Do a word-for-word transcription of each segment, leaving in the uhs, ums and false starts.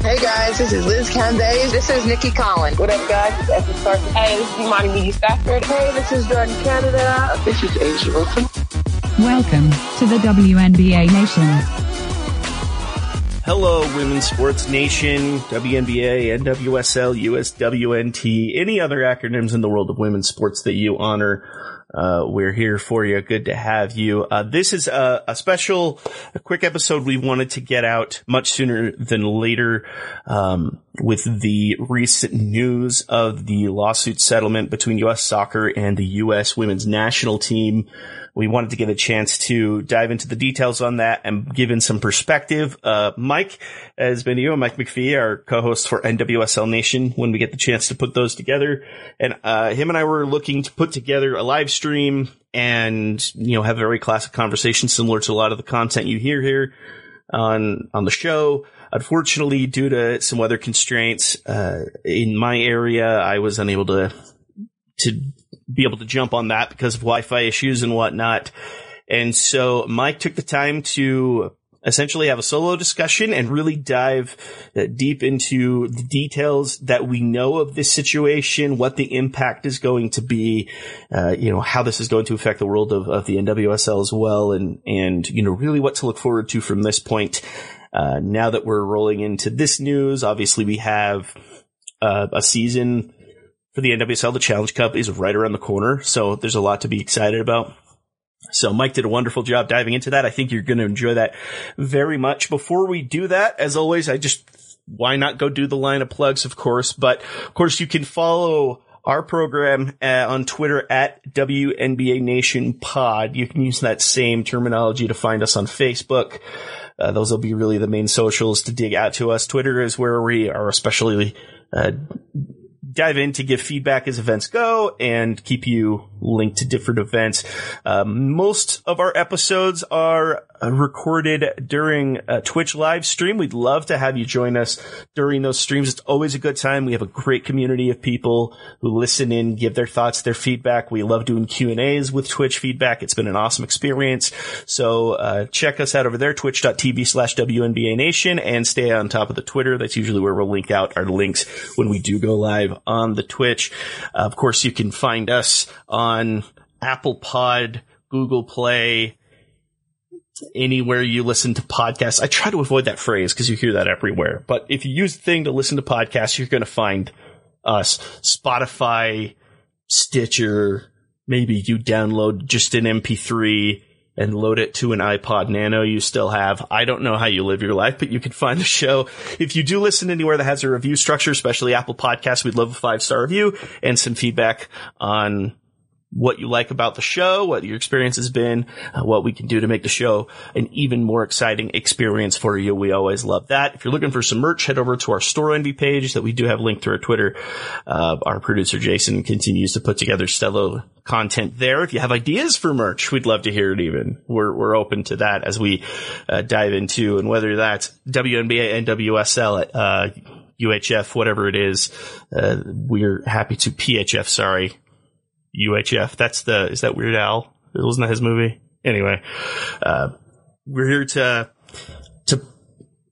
Hey guys, this is Liz Candace. This is Nikki Collins. What up, guys? This is Ebony Clark. Hey, this is Mindy McFatter. Hey, this is Jordan Canada. This is Asia Wilson. Welcome to the W N B A Nation. Hello, Women's Sports Nation, W N B A, N W S L, U S W N T, any other acronyms in the world of women's sports that you honor. Uh, we're here for you. Good to have you. Uh, this is a, a special, a quick episode we wanted to get out much sooner than later, um, with the recent news of the lawsuit settlement between U S Soccer and the U S Women's National Team. We wanted to get a chance to dive into the details on that and give in some perspective. Uh, Mike has been you and Mike McPhee, our co-host for N W S L Nation, when we get the chance to put those together. And, uh, him and I were looking to put together a live stream and, you know, have a very classic conversation similar to a lot of the content you hear here on, on the show. Unfortunately, due to some weather constraints, uh, in my area, I was unable to, to, be able to jump on that because of Wi-Fi issues and whatnot. And so Mike took the time to essentially have a solo discussion and really dive deep into the details that we know of this situation, what the impact is going to be, uh, you know, how this is going to affect the world of, of the N W S L as well. And, and, you know, really what to look forward to from this point. Uh, now that we're rolling into this news, obviously we have uh, a season for the N W S L, the Challenge Cup is right around the corner, so there's a lot to be excited about. So Mike did a wonderful job diving into that. I think you're going to enjoy that very much. Before we do that, as always, I just why not go do the line of plugs, of course. But, of course, you can follow our program uh, on Twitter at W N B A Nation Pod. You can use that same terminology to find us on Facebook. Uh, those will be really the main socials to dig out to us. Twitter is where we are especially uh dive in to give feedback as events go and keep you linked to different events. Um, most of our episodes are uh, recorded during a Twitch live stream. We'd love to have you join us during those streams. It's always a good time. We have a great community of people who listen in, give their thoughts, their feedback. We love doing Q and A's with Twitch feedback. It's been an awesome experience. So uh, check us out over there, twitch.tv slash WNBA Nation, and stay on top of the Twitter. That's usually where we'll link out our links when we do go live on the Twitch. Uh, of course, you can find us on Apple Pod, Google Play, anywhere you listen to podcasts. I try to avoid that phrase because you hear that everywhere. But if you use the thing to listen to podcasts, you're going to find us. Spotify, Stitcher, maybe you download just an M P three and load it to an iPod Nano you still have. I don't know how you live your life, but you can find the show. If you do listen anywhere that has a review structure, especially Apple Podcasts, we'd love a five-star review and some feedback on what you like about the show, what your experience has been, uh, what we can do to make the show an even more exciting experience for you. We always love that. If you're looking for some merch, head over to our Store Envy page that we do have linked to our Twitter. Uh, our producer, Jason, continues to put together stellar content there. If you have ideas for merch, we'd love to hear it even. We're we're open to that as we uh, dive into, and whether that's W N B A, N W S L, uh, U H F, whatever it is, uh, we're happy to P H F, sorry. U H F. That's the, is that Weird Al? Wasn't that his movie? Anyway, uh, we're here to, to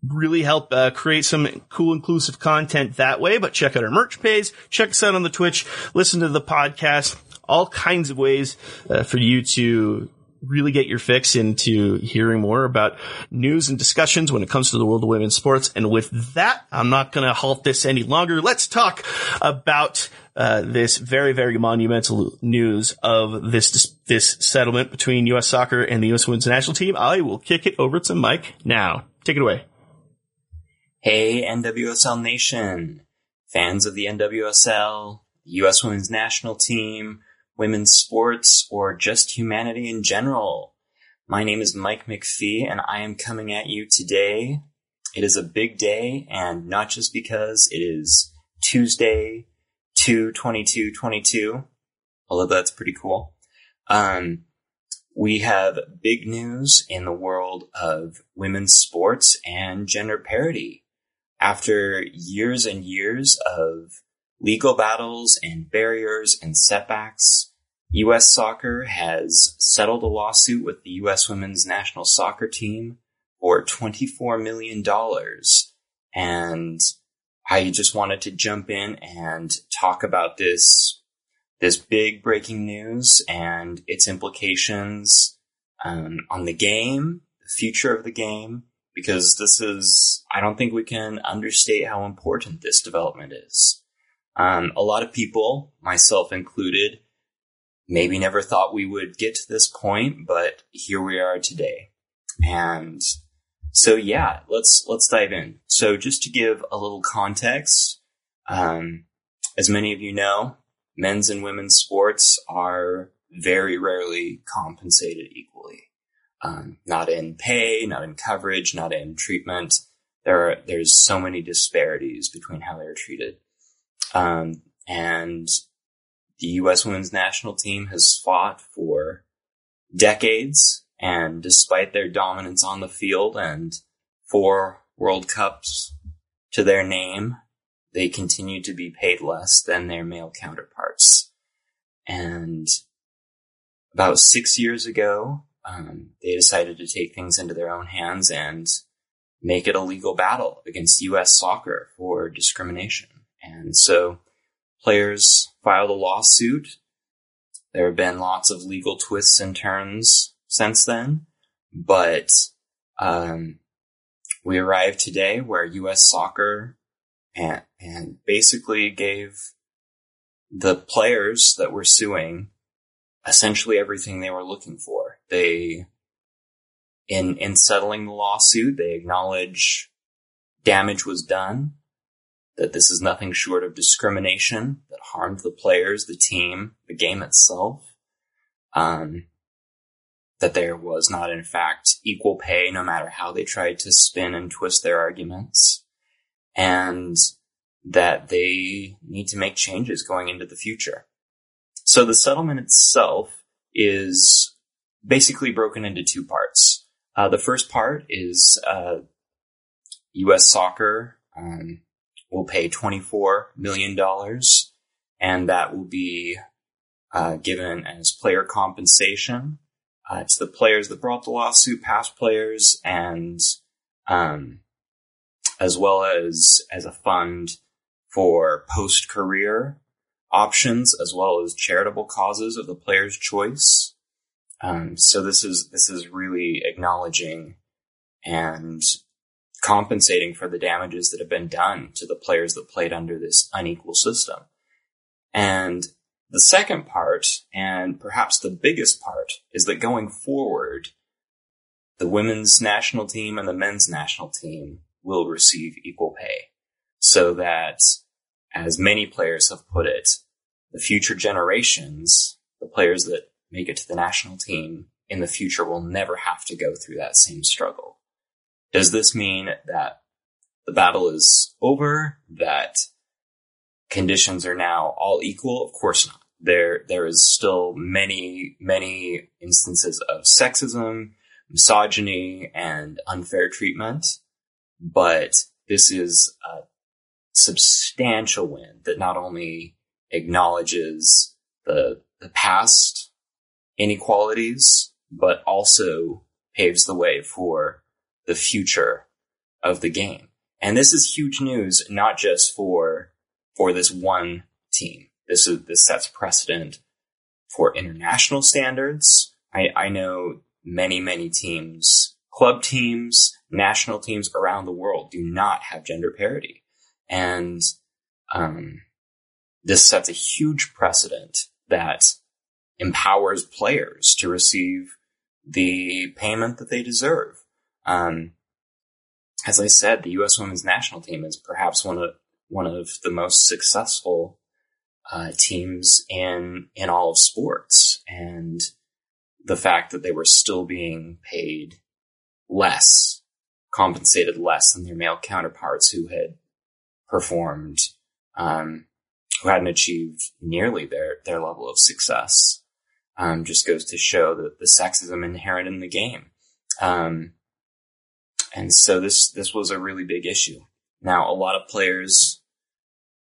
really help uh, create some cool, inclusive content that way. But check out our merch page. Check us out on the Twitch. Listen to the podcast. All kinds of ways uh, for you to really get your fix into hearing more about news and discussions when it comes to the world of women's sports. And with that, I'm not going to halt this any longer. Let's talk about uh, this very, very monumental news of this this settlement between U S Soccer and the U S Women's National Team. I will kick it over to Mike now. Take it away. Hey, N W S L Nation, fans of the N W S L, U S Women's National Team, women's sports, or just humanity in general. My name is Mike McPhee, and I am coming at you today. It is a big day, and not just because it is Tuesday, two twenty-two twenty-two, although that's pretty cool. Um, we have big news in the world of women's sports and gender parity. After years and years of legal battles and barriers and setbacks, U S Soccer has settled a lawsuit with the U S Women's National Soccer Team for twenty-four million dollars. And I just wanted to jump in and talk about this, this big breaking news and its implications um, on the game, the future of the game, because this is, I don't think we can understate how important this development is. Um, a lot of people, myself included, maybe never thought we would get to this point, but here we are today. And so, yeah, let's, let's dive in. So just to give a little context, um, as many of you know, men's and women's sports are very rarely compensated equally. Um, not in pay, not in coverage, not in treatment. There are, there's so many disparities between how they're treated. Um, and the U S Women's National Team has fought for decades, and despite their dominance on the field and four World Cups to their name, they continue to be paid less than their male counterparts. And about six years ago, um, they decided to take things into their own hands and make it a legal battle against U S Soccer for discrimination. And so players filed a lawsuit. There have been lots of legal twists and turns since then, but um, we arrived today where U S Soccer and, and basically gave the players that were suing essentially everything they were looking for. They, in in settling the lawsuit, they acknowledge damage was done, that this is nothing short of discrimination that harmed the players, the team, the game itself, um, that there was not, in fact, equal pay no matter how they tried to spin and twist their arguments, and that they need to make changes going into the future. So the settlement itself is basically broken into two parts. Uh, the first part is uh, U S Soccer um will pay twenty-four million dollars, and that will be uh, given as player compensation uh, to the players that brought the lawsuit, past players, and um, as well as as a fund for post-career options, as well as charitable causes of the player's choice. Um, so this is this is really acknowledging and compensating for the damages that have been done to the players that played under this unequal system. And the second part, and perhaps the biggest part, is that going forward, the women's national team and the men's national team will receive equal pay, so that, as many players have put it, the future generations, the players that make it to the national team in the future, will never have to go through that same struggle. Does this mean that the battle is over, that conditions are now all equal? Of course not. There, there is still many, many instances of sexism, misogyny, and unfair treatment, but this is a substantial win that not only acknowledges the, the past inequalities, but also paves the way for the future of the game. And this is huge news, not just for for this one team. This is this sets precedent for international standards. I, I know many, many teams, club teams, national teams around the world do not have gender parity. And um, this sets a huge precedent that empowers players to receive the payment that they deserve. Um, as I said, the U S women's national team is perhaps one of one of the most successful uh, teams in in all of sports, and the fact that they were still being paid less, compensated less than their male counterparts who had performed, um, who hadn't achieved nearly their their level of success. Um, just goes to show that the sexism inherent in the game. Um, and so this, this was a really big issue. Now, a lot of players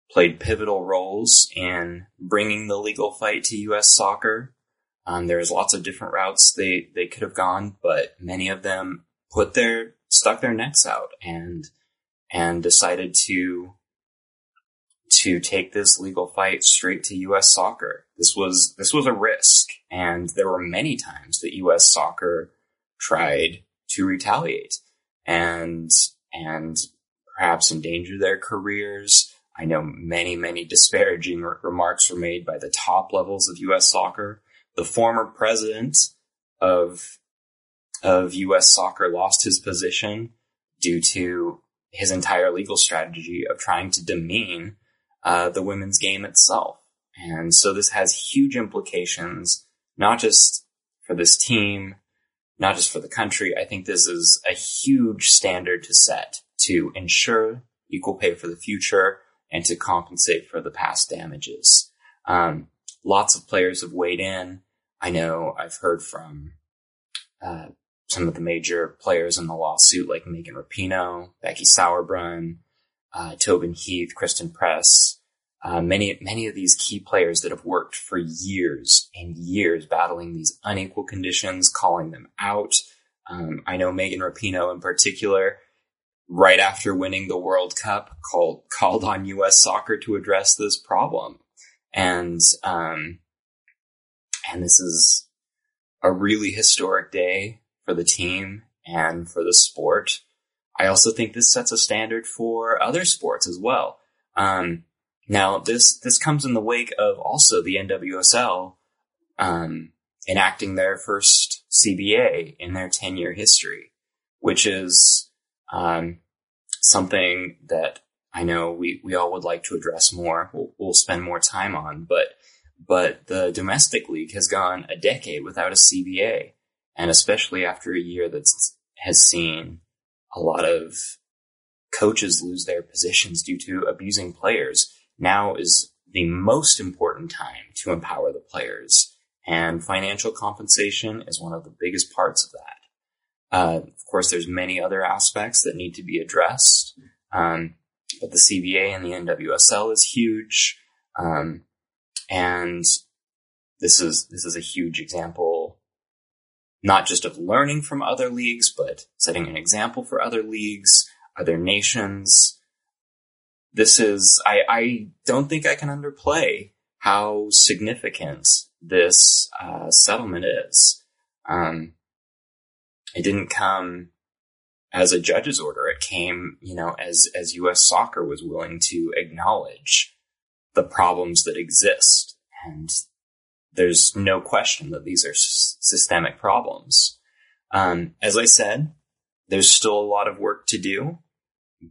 played pivotal roles in bringing the legal fight to U S soccer. Um, there's lots of different routes they, they could have gone, but many of them put their, stuck their necks out and, and decided to, to take this legal fight straight to U S soccer. This was, this was a risk. And there were many times that U S soccer tried to retaliate and, and perhaps endanger their careers. I know many, many disparaging re- remarks were made by the top levels of U S soccer. The former president of, of U S soccer lost his position due to his entire legal strategy of trying to demean Uh, the women's game itself. And so this has huge implications, not just for this team, not just for the country. I think this is a huge standard to set to ensure equal pay for the future and to compensate for the past damages. Um, lots of players have weighed in. I know I've heard from uh, some of the major players in the lawsuit, like Megan Rapinoe, Becky Sauerbrunn, Uh, Tobin Heath, Kristen Press, uh, many, many of these key players that have worked for years and years battling these unequal conditions, calling them out. Um, I know Megan Rapinoe in particular, right after winning the World Cup, called, called on U S soccer to address this problem. And, um, and this is a really historic day for the team and for the sport. I also think this sets a standard for other sports as well. Um, now, this this comes in the wake of also the N W S L um, enacting their first C B A in their ten-year history, which is um, something that I know we, we all would like to address more. We'll, we'll spend more time on, but but the domestic league has gone a decade without a C B A, and especially after a year that has seen a lot of coaches lose their positions due to abusing players. Now is the most important time to empower the players, and financial compensation is one of the biggest parts of that. Uh, of course, there's many other aspects that need to be addressed, um, but the C B A and the N W S L is huge, um, and this is this is a huge example. Not just of learning from other leagues, but setting an example for other leagues, other nations. This is, I, I don't think I can underplay how significant this uh, settlement is. Um, it didn't come as a judge's order. It came, you know, as, as U S soccer was willing to acknowledge the problems that exist, and there's no question that these are s- systemic problems. Um, as I said, there's still a lot of work to do,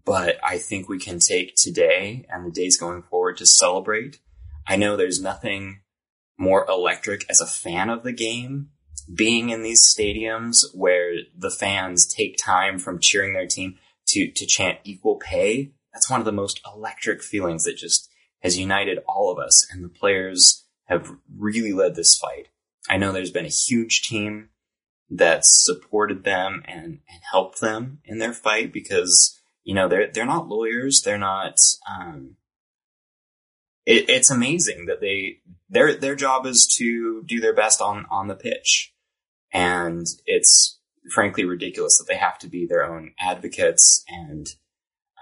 but I think we can take today and the days going forward to celebrate. I know there's nothing more electric as a fan of the game, being in these stadiums where the fans take time from cheering their team to, to chant equal pay. That's one of the most electric feelings that just has united all of us, and the players have really led this fight. I know there's been a huge team that's supported them and, and helped them in their fight because, you know, they're, they're not lawyers. They're not, um, it, it's amazing that they, their, their job is to do their best on, on the pitch. And it's frankly ridiculous that they have to be their own advocates and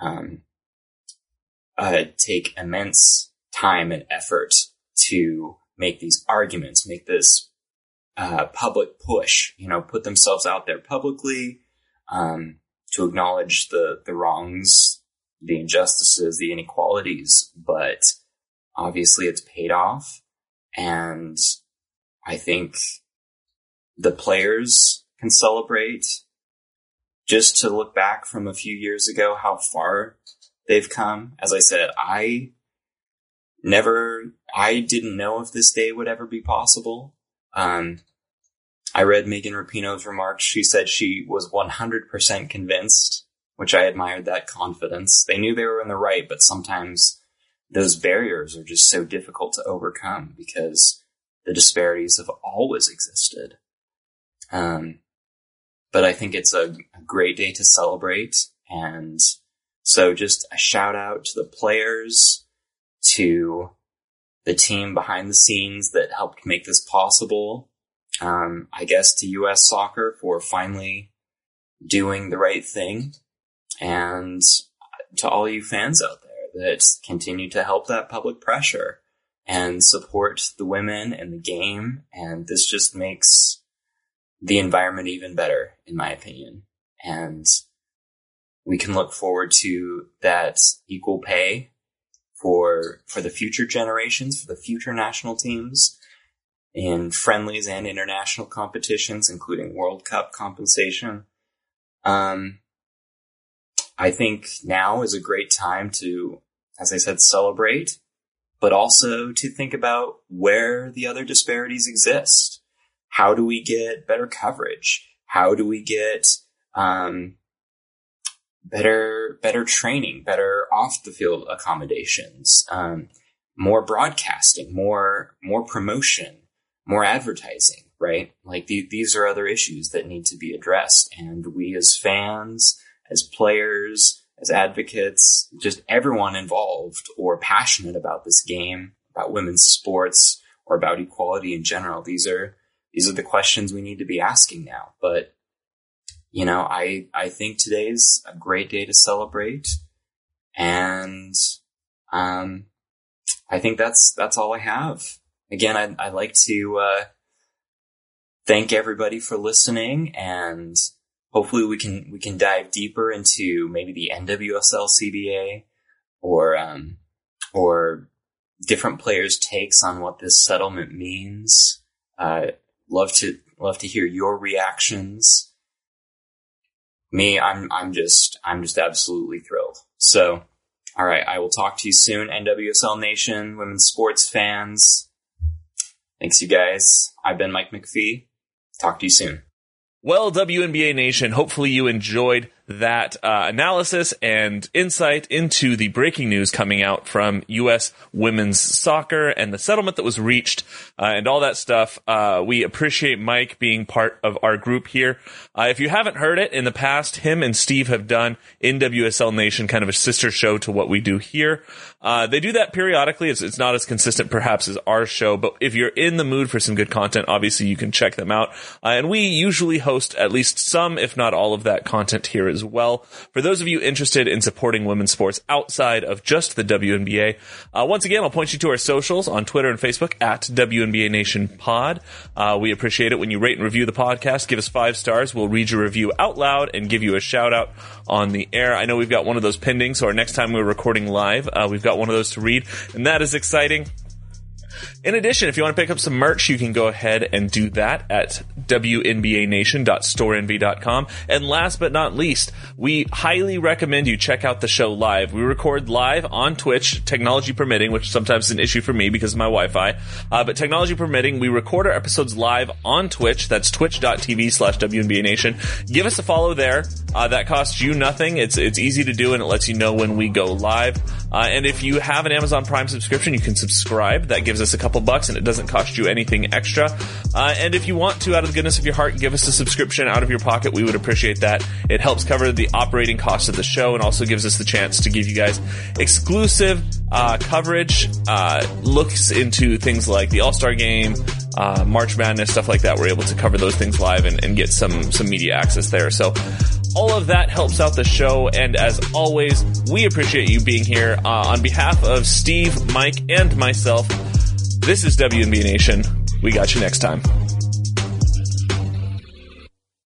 um, uh, take immense time and effort to make these arguments, make this uh, public push, you know, put themselves out there publicly um, to acknowledge the, the wrongs, the injustices, the inequalities. But obviously it's paid off. And I think the players can celebrate just to look back from a few years ago, how far they've come. As I said, I never, I didn't know if this day would ever be possible. Um, I read Megan Rapinoe's remarks. She said she was one hundred percent convinced, which I admired that confidence. They knew they were in the right, but sometimes those barriers are just so difficult to overcome because the disparities have always existed. Um, but I think it's a, a great day to celebrate. And so just a shout out to the players, to the team behind the scenes that helped make this possible. Um, I guess to U S Soccer for finally doing the right thing, and to all you fans out there that continue to help that public pressure and support the women and the game. And this just makes the environment even better, in my opinion. And we can look forward to that equal pay for, for the future generations, for the future national teams, in friendlies and international competitions, including World Cup compensation. Um, I think now is a great time to, as I said, celebrate, but also to think about where the other disparities exist. How do we get better coverage? How do we get um, better better training, better off-the-field accommodations, um, more broadcasting, more more promotion, more advertising, right? Like the, these are other issues that need to be addressed. And we as fans, as players, as advocates, just everyone involved or passionate about this game, about women's sports, or about equality in general, these are these are the questions we need to be asking now. But, you know, I, I think today's a great day to celebrate. And um, I think that's that's all I have. Again, I'd, I'd like to uh, thank everybody for listening, and hopefully we can we can dive deeper into maybe the N W S L C B A or um, or different players' takes on what this settlement means. Uh, love to love to hear your reactions. Me, I'm I'm just I'm just absolutely thrilled. So, all right, I will talk to you soon, N W S L Nation, women's sports fans. Thanks, you guys. I've been Mike McPhee. Talk to you soon. Well, W N B A Nation, hopefully you enjoyed that uh, analysis and insight into the breaking news coming out from U S Women's Soccer and the settlement that was reached uh, and all that stuff. Uh, we appreciate Mike being part of our group here. Uh, if you haven't heard it, in the past, him and Steve have done N W S L Nation, kind of a sister show to what we do here. Uh, they do that periodically. It's, it's not as consistent perhaps as our show, but if you're in the mood for some good content, obviously you can check them out. Uh, and we usually host at least some, if not all of that content here as well. For those of you interested in supporting women's sports outside of just the W N B A, uh, once again, I'll point you to our socials on Twitter and Facebook at W N B A Nation Pod. Uh, we appreciate it when you rate and review the podcast. Give us five stars. We'll read your review out loud and give you a shout out on the air. I know we've got one of those pending, so our next time we're recording live, uh, we've got Got one of those to read, and that is exciting. In addition, if you want to pick up some merch, you can go ahead and do that at W N B A nation dot store envy dot com. And last but not least, we highly recommend you check out the show live. We record live on Twitch, technology permitting, which sometimes is an issue for me because of my Wi-Fi. Uh, but technology permitting, we record our episodes live on Twitch. That's twitch dot t v slash W N B A nation. Give us a follow there. Uh, that costs you nothing. It's, it's easy to do, and it lets you know when we go live. Uh, and if you have an Amazon Prime subscription, you can subscribe. That gives us a couple bucks, and it doesn't cost you anything extra. Uh, and if you want to, out of the goodness of your heart, give us a subscription out of your pocket. We would appreciate that. It helps cover the operating costs of the show and also gives us the chance to give you guys exclusive uh, coverage, uh, looks into things like the All-Star Game, uh, March Madness, stuff like that. We're able to cover those things live and, and get some, some media access there. So all of that helps out the show. And as always, we appreciate you being here. Uh, on behalf of Steve, Mike, and myself, this is W N B A Nation. We got you next time.